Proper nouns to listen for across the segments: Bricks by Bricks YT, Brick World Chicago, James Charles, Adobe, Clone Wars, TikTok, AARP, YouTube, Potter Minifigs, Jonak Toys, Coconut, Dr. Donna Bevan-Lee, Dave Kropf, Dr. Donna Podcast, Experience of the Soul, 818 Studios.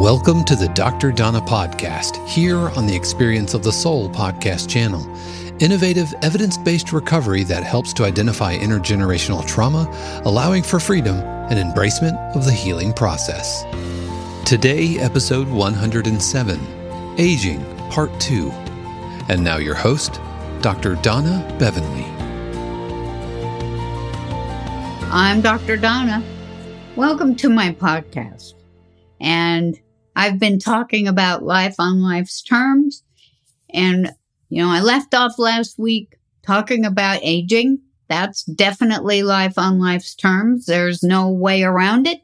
Welcome to the Dr. Donna Podcast, here on the Experience of the Soul podcast channel. Innovative, evidence-based recovery that helps to identify intergenerational trauma, allowing for freedom and embracement of the healing process. Today, episode 107, Aging, Part 2. And now your host, Dr. Donna Bevan-Lee. I'm Dr. Donna. Welcome to my podcast. And I've been talking about life on life's terms. And, you know, I left off last week talking about aging. That's definitely life on life's terms. There's no way around it.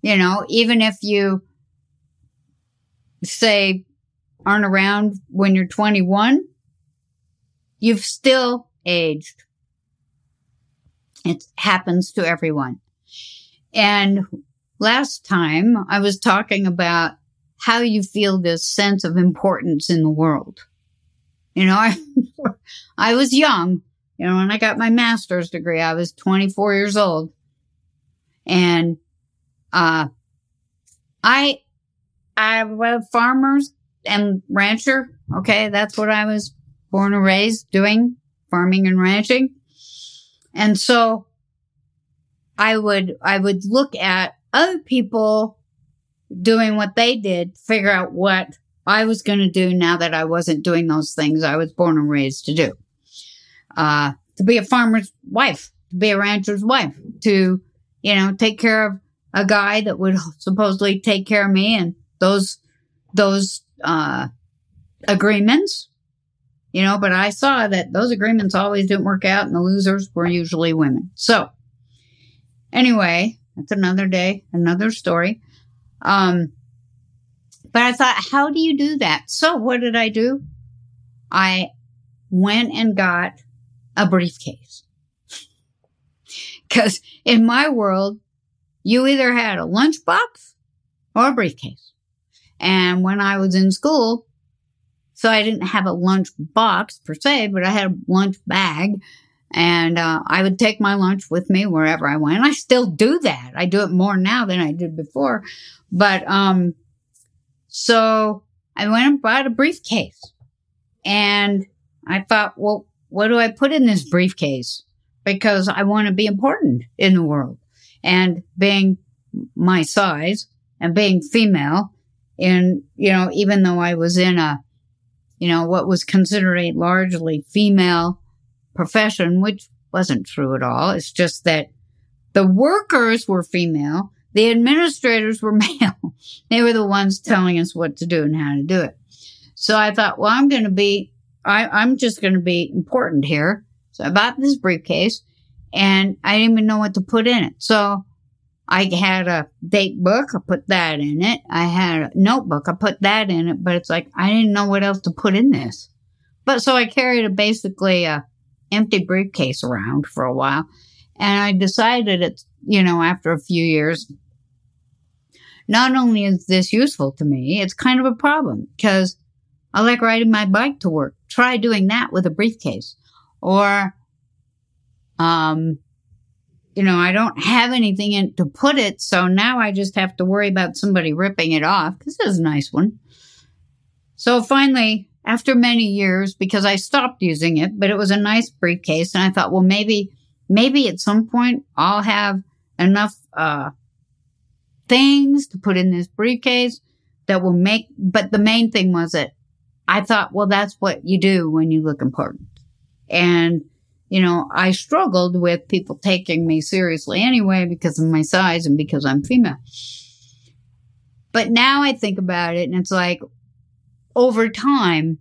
You know, even if you, say, aren't around when you're 21, you've still aged. It happens to everyone. And last time, I was talking about how you feel this sense of importance in the world. You know, I was young. You know, when I got my master's degree, I was 24 years old. And I was a farmer and rancher. Okay, that's what I was born and raised doing, farming and ranching. And so I would look at other people doing what they did, figure out what I was going to do now that I wasn't doing those things I was born and raised to do. To be a farmer's wife, to be a rancher's wife, to, you know, take care of a guy that would supposedly take care of me and those agreements, you know, but I saw that those agreements always didn't work out and the losers were usually women. So anyway, that's another day, another story. But I thought, how do you do that? So what did I do? I went and got a briefcase. Because in my world, you either had a lunchbox or a briefcase. And when I was in school, so I didn't have a lunch box per se, but I had a lunch bag. And I would take my lunch with me wherever I went. I still do that. I do it more now than I did before. But so I went and bought a briefcase. And I thought, well, what do I put in this briefcase? Because I want to be important in the world. And being my size and being female, and, you know, even though I was in a, you know, what was considered a largely female profession, which wasn't true at all. It's just that the workers were female. The administrators were male. They were the ones telling us what to do and how to do it. So I thought, well, I'm just going to be important here. So I bought this briefcase and I didn't even know what to put in it. So I had a date book. I put that in it. I had a notebook. I put that in it, but it's like, I didn't know what else to put in this. But so I carried basically a empty briefcase around for a while. And I decided it's, you know, after a few years, not only is this useful to me, it's kind of a problem because I like riding my bike to work. Try doing that with a briefcase. Or, you know, I don't have anything in to put it. So now I just have to worry about somebody ripping it off, because it was a nice one. So finally, after many years, because I stopped using it, but it was a nice briefcase. And I thought, well, maybe at some point I'll have enough things to put in this briefcase that will make, but the main thing was that I thought, well, that's what you do when you look important. And, you know, I struggled with people taking me seriously anyway because of my size and because I'm female. But now I think about it, and it's like, over time,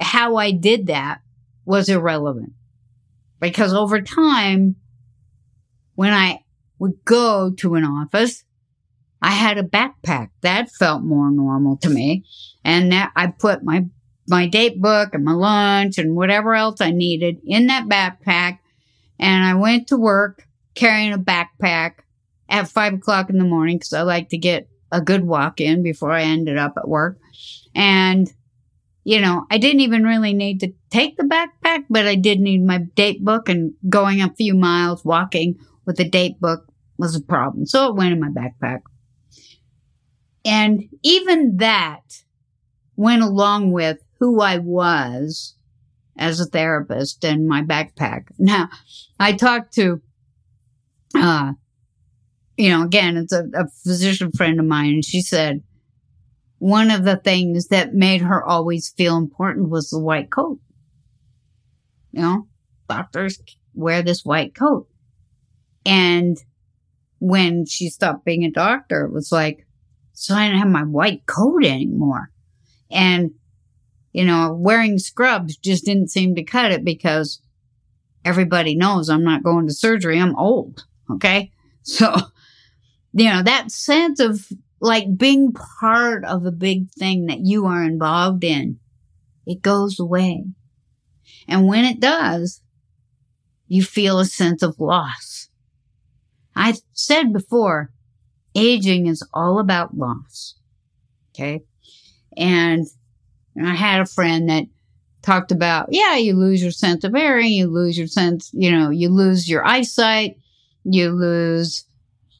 how I did that was irrelevant. Because over time, when I would go to an office, I had a backpack. That felt more normal to me. And that I put my date book and my lunch and whatever else I needed in that backpack. And I went to work carrying a backpack at 5:00 in the morning because I like to get a good walk in before I ended up at work. And, you know, I didn't even really need to take the backpack, but I did need my date book, and going a few miles walking with a date book was a problem. So it went in my backpack. And even that went along with who I was as a therapist and my backpack. Now, I talked to, again, it's a physician friend of mine, and she said one of the things that made her always feel important was the white coat. You know, doctors wear this white coat. And when she stopped being a doctor, it was like, so I didn't have my white coat anymore. And, you know, wearing scrubs just didn't seem to cut it because everybody knows I'm not going to surgery. I'm old. Okay. So, you know, that sense of like being part of a big thing that you are involved in, it goes away. And when it does, you feel a sense of loss. I said before, aging is all about loss. Okay. And I had a friend that talked about, you lose your sense of hearing, you lose your sense, you know, you lose your eyesight, you lose,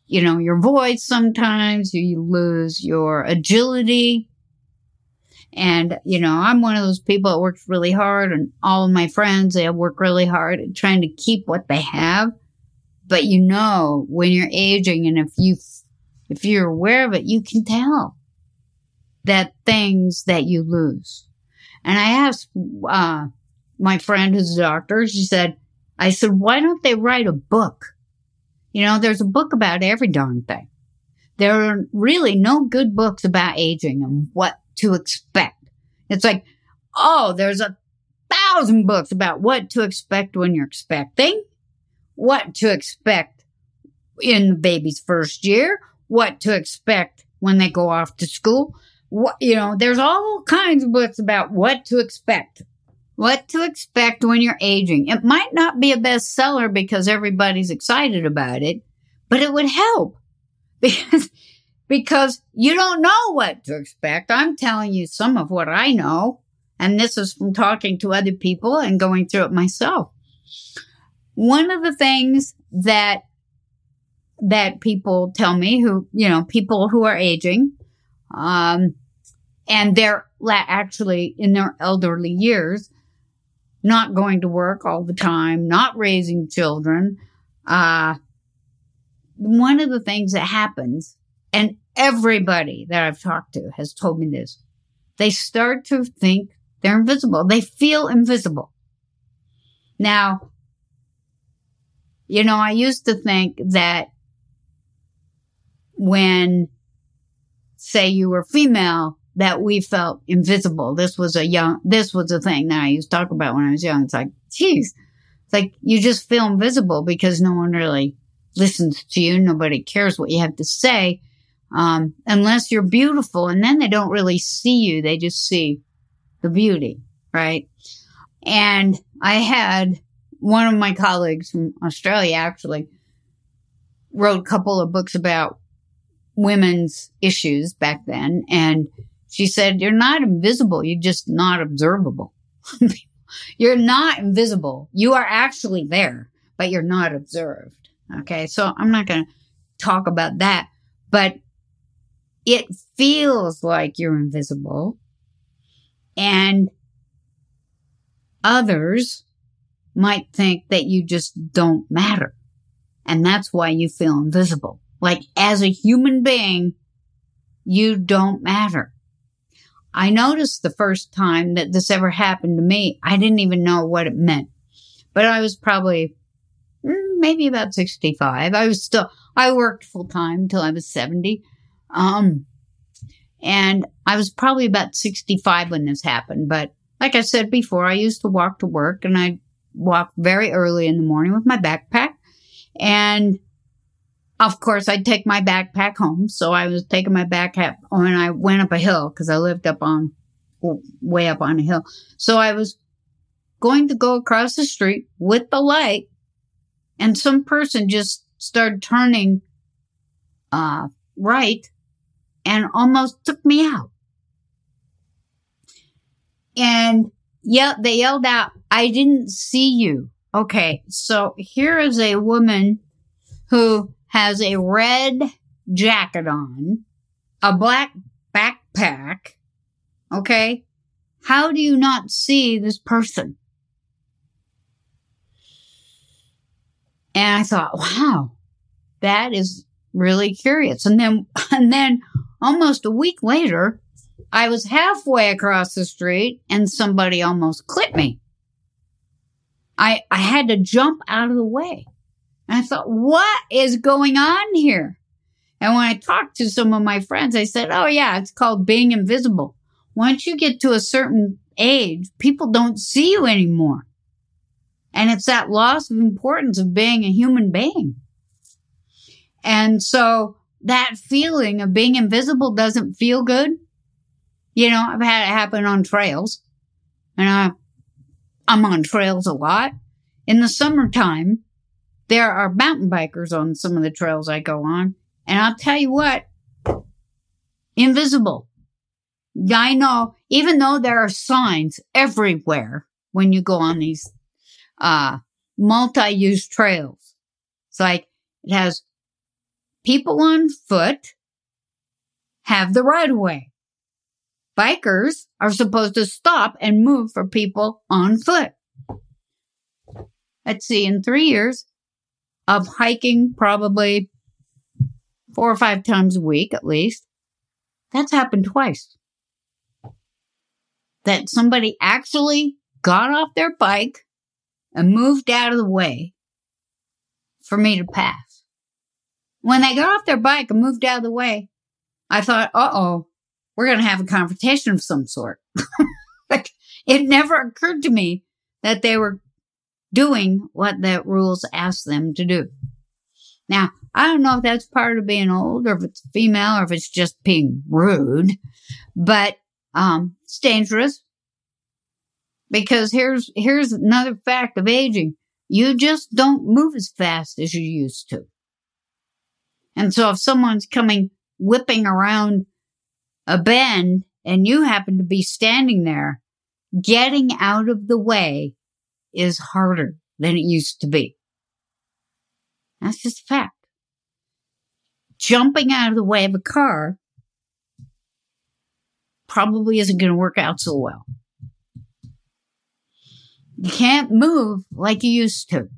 you know, your voice sometimes, you lose your agility. And, you know, I'm one of those people that works really hard, and all of my friends, they work really hard at trying to keep what they have. But you know, when you're aging, and if you're aware of it, you can tell that things that you lose. And I asked my friend who's a doctor, I said, why don't they write a book? You know, there's a book about every darn thing. There are really no good books about aging and what to expect. It's like, oh, there's 1,000 books about what to expect when you're expecting, what to expect in the baby's first year, what to expect when they go off to school. What, you know, there's all kinds of books about what to expect when you're aging. It might not be a bestseller because everybody's excited about it, but it would help because you don't know what to expect. I'm telling you some of what I know, and this is from talking to other people and going through it myself. One of the things that people tell me who, you know, people who are aging, and they're actually in their elderly years, not going to work all the time, not raising children. One of the things that happens, and everybody that I've talked to has told me this, they start to think they're invisible. They feel invisible. Now, you know, I used to think that when, say, you were female, that we felt invisible. This was a thing that I used to talk about when I was young. It's like, geez, it's like you just feel invisible because no one really listens to you. Nobody cares what you have to say, unless you're beautiful. And then they don't really see you. They just see the beauty, right? And I had one of my colleagues from Australia actually wrote a couple of books about women's issues back then. And she said, you're not invisible. You're just not observable. You're not invisible. You are actually there, but you're not observed. Okay, so I'm not going to talk about that, but it feels like you're invisible, and others might think that you just don't matter. And that's why you feel invisible. Like, as a human being, you don't matter. I noticed the first time that this ever happened to me, I didn't even know what it meant. But I was probably maybe about 65. I worked full time till I was 70. And I was probably about 65 when this happened. But like I said before, I used to walk to work, and I'd walk very early in the morning with my backpack. And of course, I'd take my backpack home. So I was taking my backpack when I went up a hill, because I lived way up on a hill. So I was going to go across the street with the light, and some person just started turning right and almost took me out. And they yelled out, "I didn't see you." Okay, so here is a woman who has a red jacket on, a black backpack, okay? How do you not see this person? And I thought, wow, that is really curious. And then almost a week later, I was halfway across the street and somebody almost clipped me. I had to jump out of the way. And I thought, what is going on here? And when I talked to some of my friends, I said, oh yeah, it's called being invisible. Once you get to a certain age, people don't see you anymore. And it's that loss of importance of being a human being. And so that feeling of being invisible doesn't feel good. You know, I've had it happen on trails, and I'm on trails a lot. In the summertime, there are mountain bikers on some of the trails I go on. And I'll tell you what, invisible. I know, even though there are signs everywhere when you go on these multi-use trails. It's like it has people on foot have the right of way. Bikers are supposed to stop and move for people on foot. Let's see, in 3 years of hiking, probably 4 or 5 times a week at least, that's happened twice. That somebody actually got off their bike and moved out of the way for me to pass. When they got off their bike and moved out of the way, I thought, uh-oh, we're going to have a confrontation of some sort. Like, it never occurred to me that they were doing what the rules asked them to do. Now, I don't know if that's part of being old, or if it's female, or if it's just being rude, but it's dangerous. Because here's another fact of aging. You just don't move as fast as you used to. And so if someone's whipping around a bend and you happen to be standing there, getting out of the way is harder than it used to be. That's just a fact. Jumping out of the way of a car probably isn't going to work out so well. You can't move like you used to.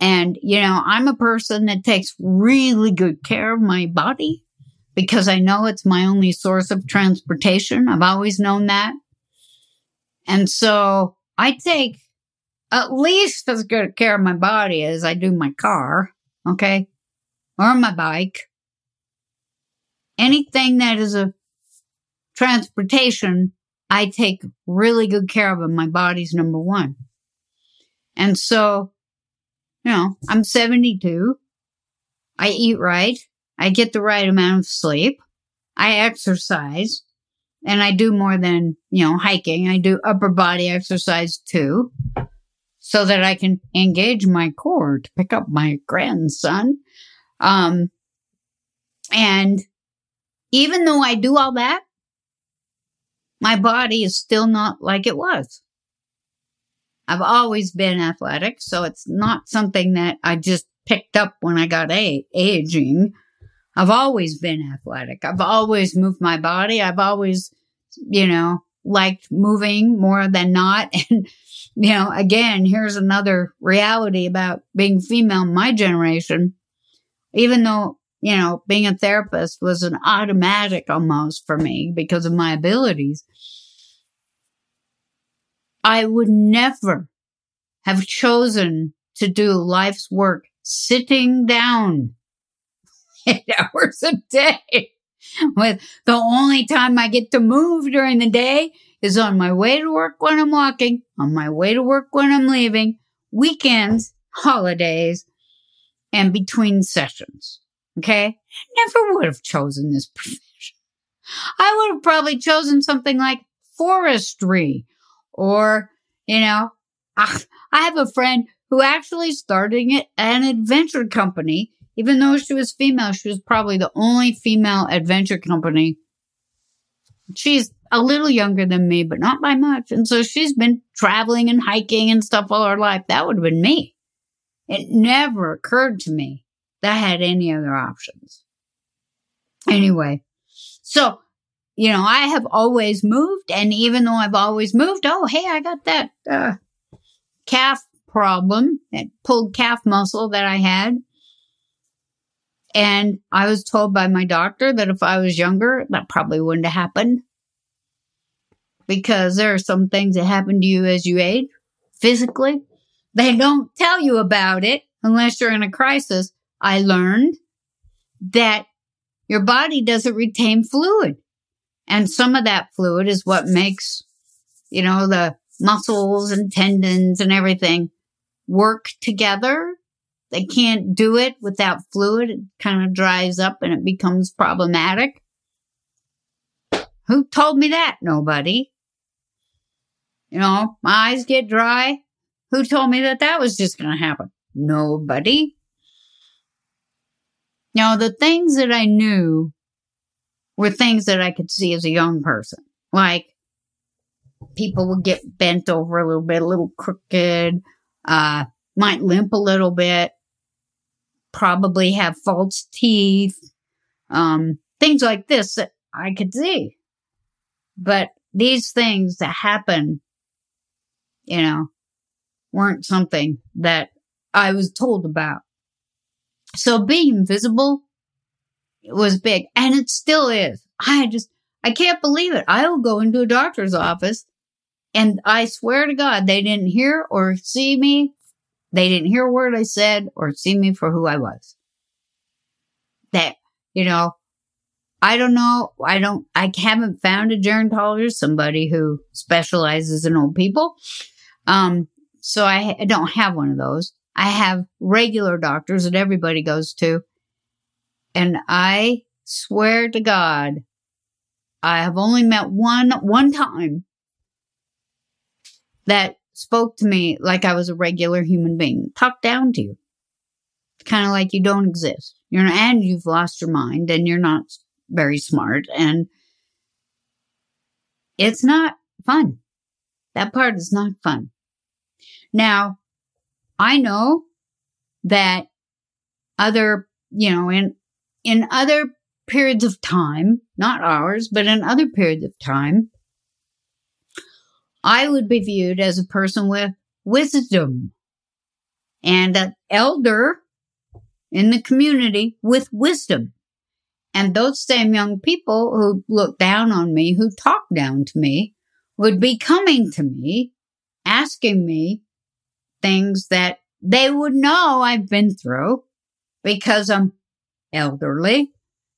And, you know, I'm a person that takes really good care of my body because I know it's my only source of transportation. I've always known that. And so I take at least as good care of my body as I do my car, okay, or my bike. Anything that is a transportation, I take really good care of them. My body's number one. And so, you know, I'm 72. I eat right. I get the right amount of sleep. I exercise. And I do more than, you know, hiking. I do upper body exercise too, so that I can engage my core to pick up my grandson. And even though I do all that, my body is still not like it was. I've always been athletic, so it's not something that I just picked up when I got aging. I've always been athletic. I've always moved my body. I've always, liked moving more than not. And, again, here's another reality about being female in my generation. Even though, being a therapist was an automatic almost for me because of my abilities, I would never have chosen to do life's work sitting down 8 hours a day. With the only time I get to move during the day is on my way to work when I'm walking, on my way to work when I'm leaving, weekends, holidays, and between sessions. Okay? Never would have chosen this profession. I would have probably chosen something like forestry or, I have a friend who actually started an adventure company. Even though she was female, she was probably the only female adventure company. She's a little younger than me, but not by much. And so she's been traveling and hiking and stuff all her life. That would have been me. It never occurred to me that I had any other options. Anyway, so, I have always moved. And even though I've always moved, I got that calf problem, that pulled calf muscle that I had. And I was told by my doctor that if I was younger, that probably wouldn't have happened. Because there are some things that happen to you as you age, physically. They don't tell you about it unless you're in a crisis. I learned that your body doesn't retain fluid. And some of that fluid is what makes, the muscles and tendons and everything work together. They can't do it without fluid. It kind of dries up and it becomes problematic. Who told me that? Nobody. My eyes get dry. Who told me that was just going to happen? Nobody. The things that I knew were things that I could see as a young person. Like, people would get bent over a little bit, a little crooked, might limp a little bit. Probably have false teeth, things like this that I could see. But these things that happen, weren't something that I was told about. So being invisible was big, and it still is. I can't believe it. I will go into a doctor's office, and I swear to God, they didn't hear or see me. They didn't hear a word I said or see me for who I was. That, I don't know. I haven't found a gerontologist, somebody who specializes in old people. So I don't have one of those. I have regular doctors that everybody goes to. And I swear to God, I have only met one time that spoke to me like I was a regular human being. Talk down to you. It's kind of like you don't exist. And you've lost your mind and you're not very smart. And it's not fun. That part is not fun. Now, I know that other, in other periods of time, not ours, but in other periods of time, I would be viewed as a person with wisdom and an elder in the community with wisdom. And those same young people who looked down on me, who talked down to me, would be coming to me, asking me things that they would know I've been through because I'm elderly.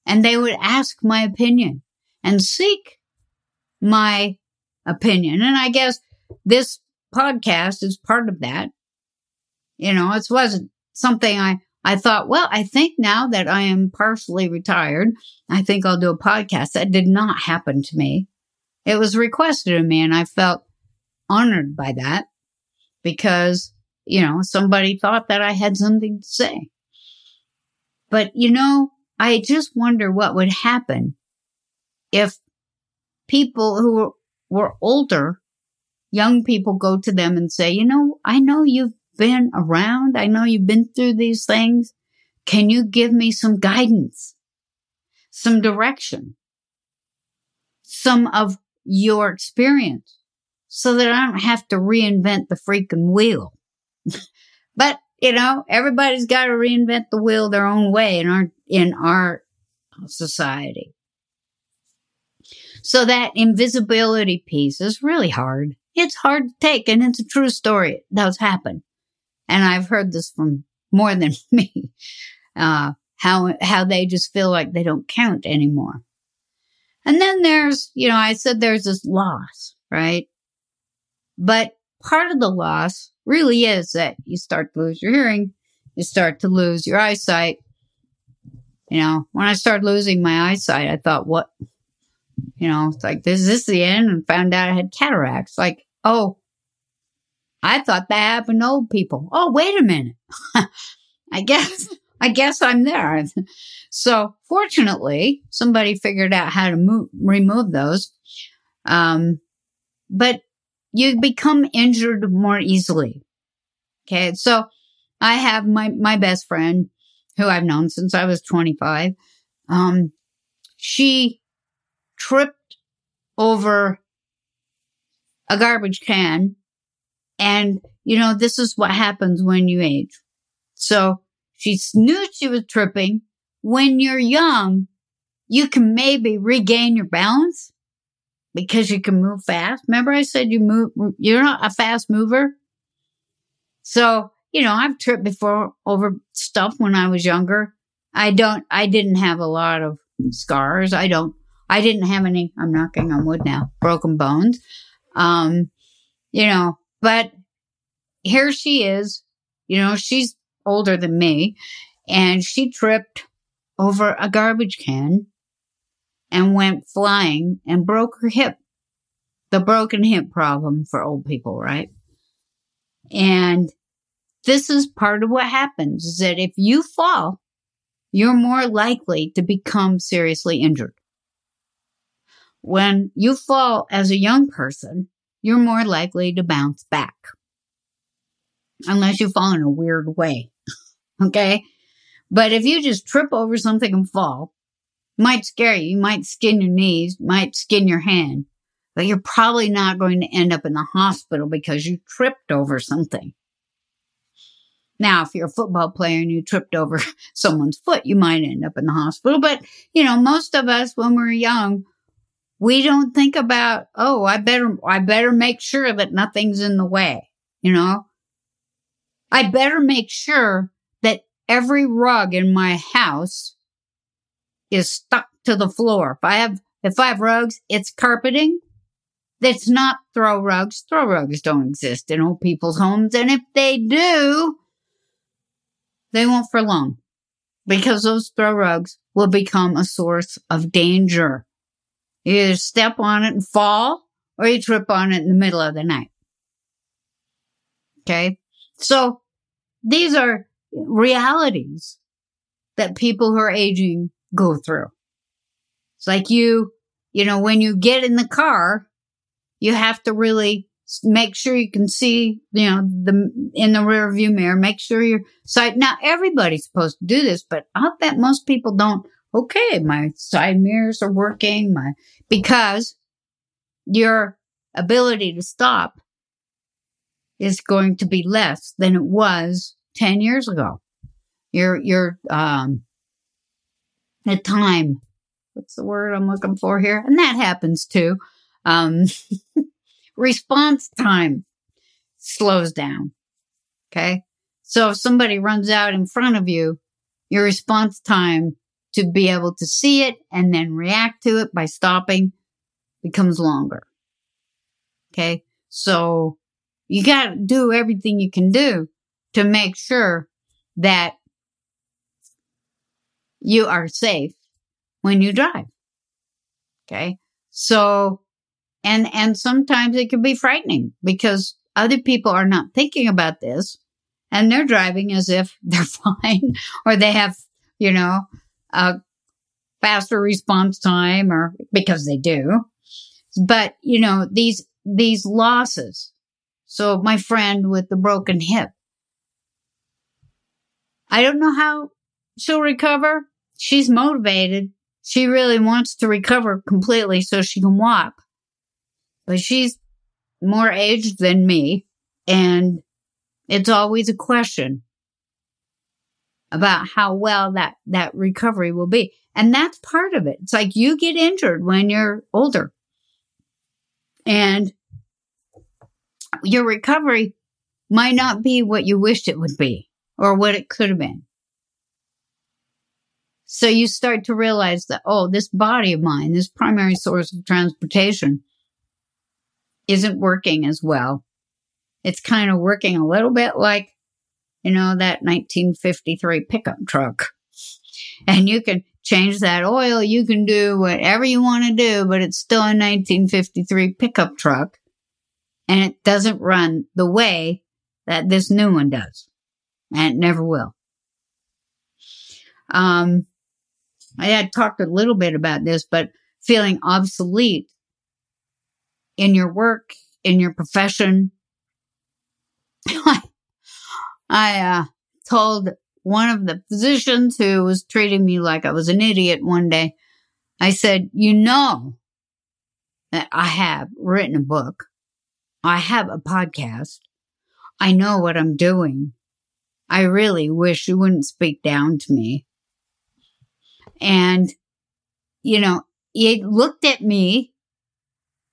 And they would ask my opinion and seek my opinion. And I guess this podcast is part of that. It wasn't something I thought, well, I think now that I am partially retired, I think I'll do a podcast. That did not happen to me. It was requested of me, and I felt honored by that because, somebody thought that I had something to say. But, I just wonder what would happen if people who were older young people go to them and say, you know, I know you've been around. I know you've been through these things. Can you give me some guidance, some direction, some of your experience so that I don't have to reinvent the freaking wheel? But, you know, everybody's got to reinvent the wheel their own way in our society. So that invisibility piece is really hard. It's hard to take, and it's a true story. That's happened. And I've heard this from more than me, how they just feel like they don't count anymore. And then there's, you know, I said there's this loss, right? But part of the loss really is that you start to lose your hearing, you start to lose your eyesight. You know, when I started losing my eyesight, I thought, what? You know, it's like, is this the end? And found out I had cataracts. Like, oh, I thought that happened to old people. Oh, wait a minute. I guess I'm there. So fortunately, somebody figured out how to remove those. But you become injured more easily. Okay. So I have my best friend who I've known since I was 25. She tripped over a garbage can. And, you know, this is what happens when you age. So she knew she was tripping. When you're young, you can maybe regain your balance because you can move fast. Remember I said you're not a fast mover. So, you know, I've tripped before over stuff when I was younger. I didn't have a lot of scars. I didn't have any, I'm knocking on wood now, broken bones. You know, but here she is, you know, she's older than me, and she tripped over a garbage can and went flying and broke her hip. The broken hip problem for old people, right? And this is part of what happens, is that if you fall, you're more likely to become seriously injured. When you fall as a young person, you're more likely to bounce back. Unless you fall in a weird way. Okay? But if you just trip over something and fall, it might scare you. You might skin your knees, might skin your hand. But you're probably not going to end up in the hospital because you tripped over something. Now, if you're a football player and you tripped over someone's foot, you might end up in the hospital. But, you know, most of us, when we're young, we don't think about, oh, I better make sure that nothing's in the way, you know? I better make sure that every rug in my house is stuck to the floor. If I have rugs, it's carpeting. That's not throw rugs. Throw rugs don't exist in old people's homes. And if they do, they won't for long, because those throw rugs will become a source of danger. You either step on it and fall, or you trip on it in the middle of the night. Okay? So these are realities that people who are aging go through. It's like you know, when you get in the car, you have to really make sure you can see, you know, in the rear view mirror, make sure your sight. Now, everybody's supposed to do this, but I bet most people don't. Okay, my side mirrors are working, because your ability to stop is going to be less than it was 10 years ago. Your the time, what's the word I'm looking for here? And that happens too. Response time slows down. Okay. So if somebody runs out in front of you, your response time to be able to see it and then react to it by stopping becomes longer. Okay. So you got to do everything you can do to make sure that you are safe when you drive. Okay. So, and sometimes it can be frightening because other people are not thinking about this and they're driving as if they're fine or they have, you know, a faster response time, or because they do. But, you know, these these losses. So my friend with the broken hip, I don't know how she'll recover. She's motivated. She really wants to recover completely so she can walk. But she's more aged than me, and it's always a question about how well that recovery will be. And that's part of it. It's like you get injured when you're older. And your recovery might not be what you wished it would be or what it could have been. So you start to realize that, oh, this body of mine, this primary source of transportation, isn't working as well. It's kind of working a little bit like, you know, that 1953 pickup truck. And you can change that oil. You can do whatever you want to do, but it's still a 1953 pickup truck. And it doesn't run the way that this new one does. And it never will. I had talked a little bit about this, but feeling obsolete in your work, in your profession. I told one of the physicians who was treating me like I was an idiot one day, I said, you know that I have written a book. I have a podcast. I know what I'm doing. I really wish you wouldn't speak down to me. And, you know, he looked at me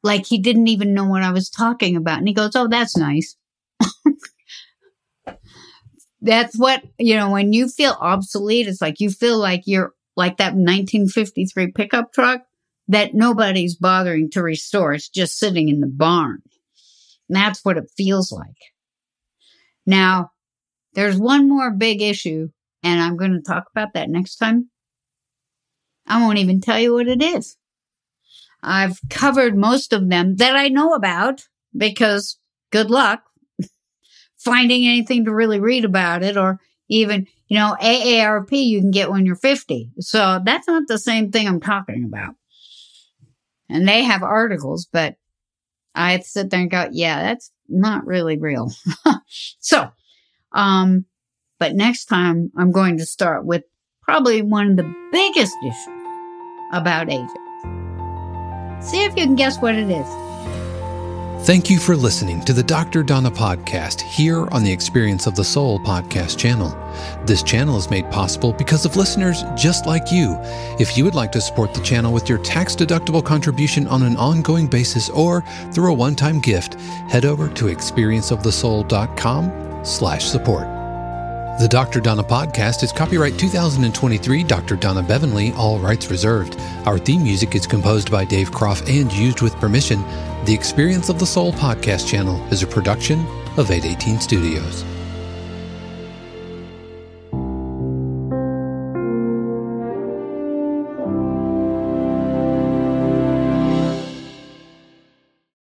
like he didn't even know what I was talking about. And he goes, oh, that's nice. That's what, you know, when you feel obsolete, it's like you feel like you're like that 1953 pickup truck that nobody's bothering to restore. It's just sitting in the barn. And that's what it feels like. Now, there's one more big issue, and I'm going to talk about that next time. I won't even tell you what it is. I've covered most of them that I know about because good luck finding anything to really read about it, or even, you know, AARP you can get when you're 50. So that's not the same thing I'm talking about. And they have articles, but I sit there and go, yeah, that's not really real. So, but next time I'm going to start with probably one of the biggest issues about aging. See if you can guess what it is. Thank you for listening to the Dr. Donna Podcast here on the Experience of the Soul podcast channel. This channel is made possible because of listeners just like you. If you would like to support the channel with your tax-deductible contribution on an ongoing basis or through a one-time gift, head over to experienceofthesoul.com/support. The Dr. Donna Podcast is copyright 2023 Dr. Donna Bevan-Lee, all rights reserved. Our theme music is composed by Dave Kropf and used with permission. The Experience of the Soul podcast channel is a production of 818 Studios.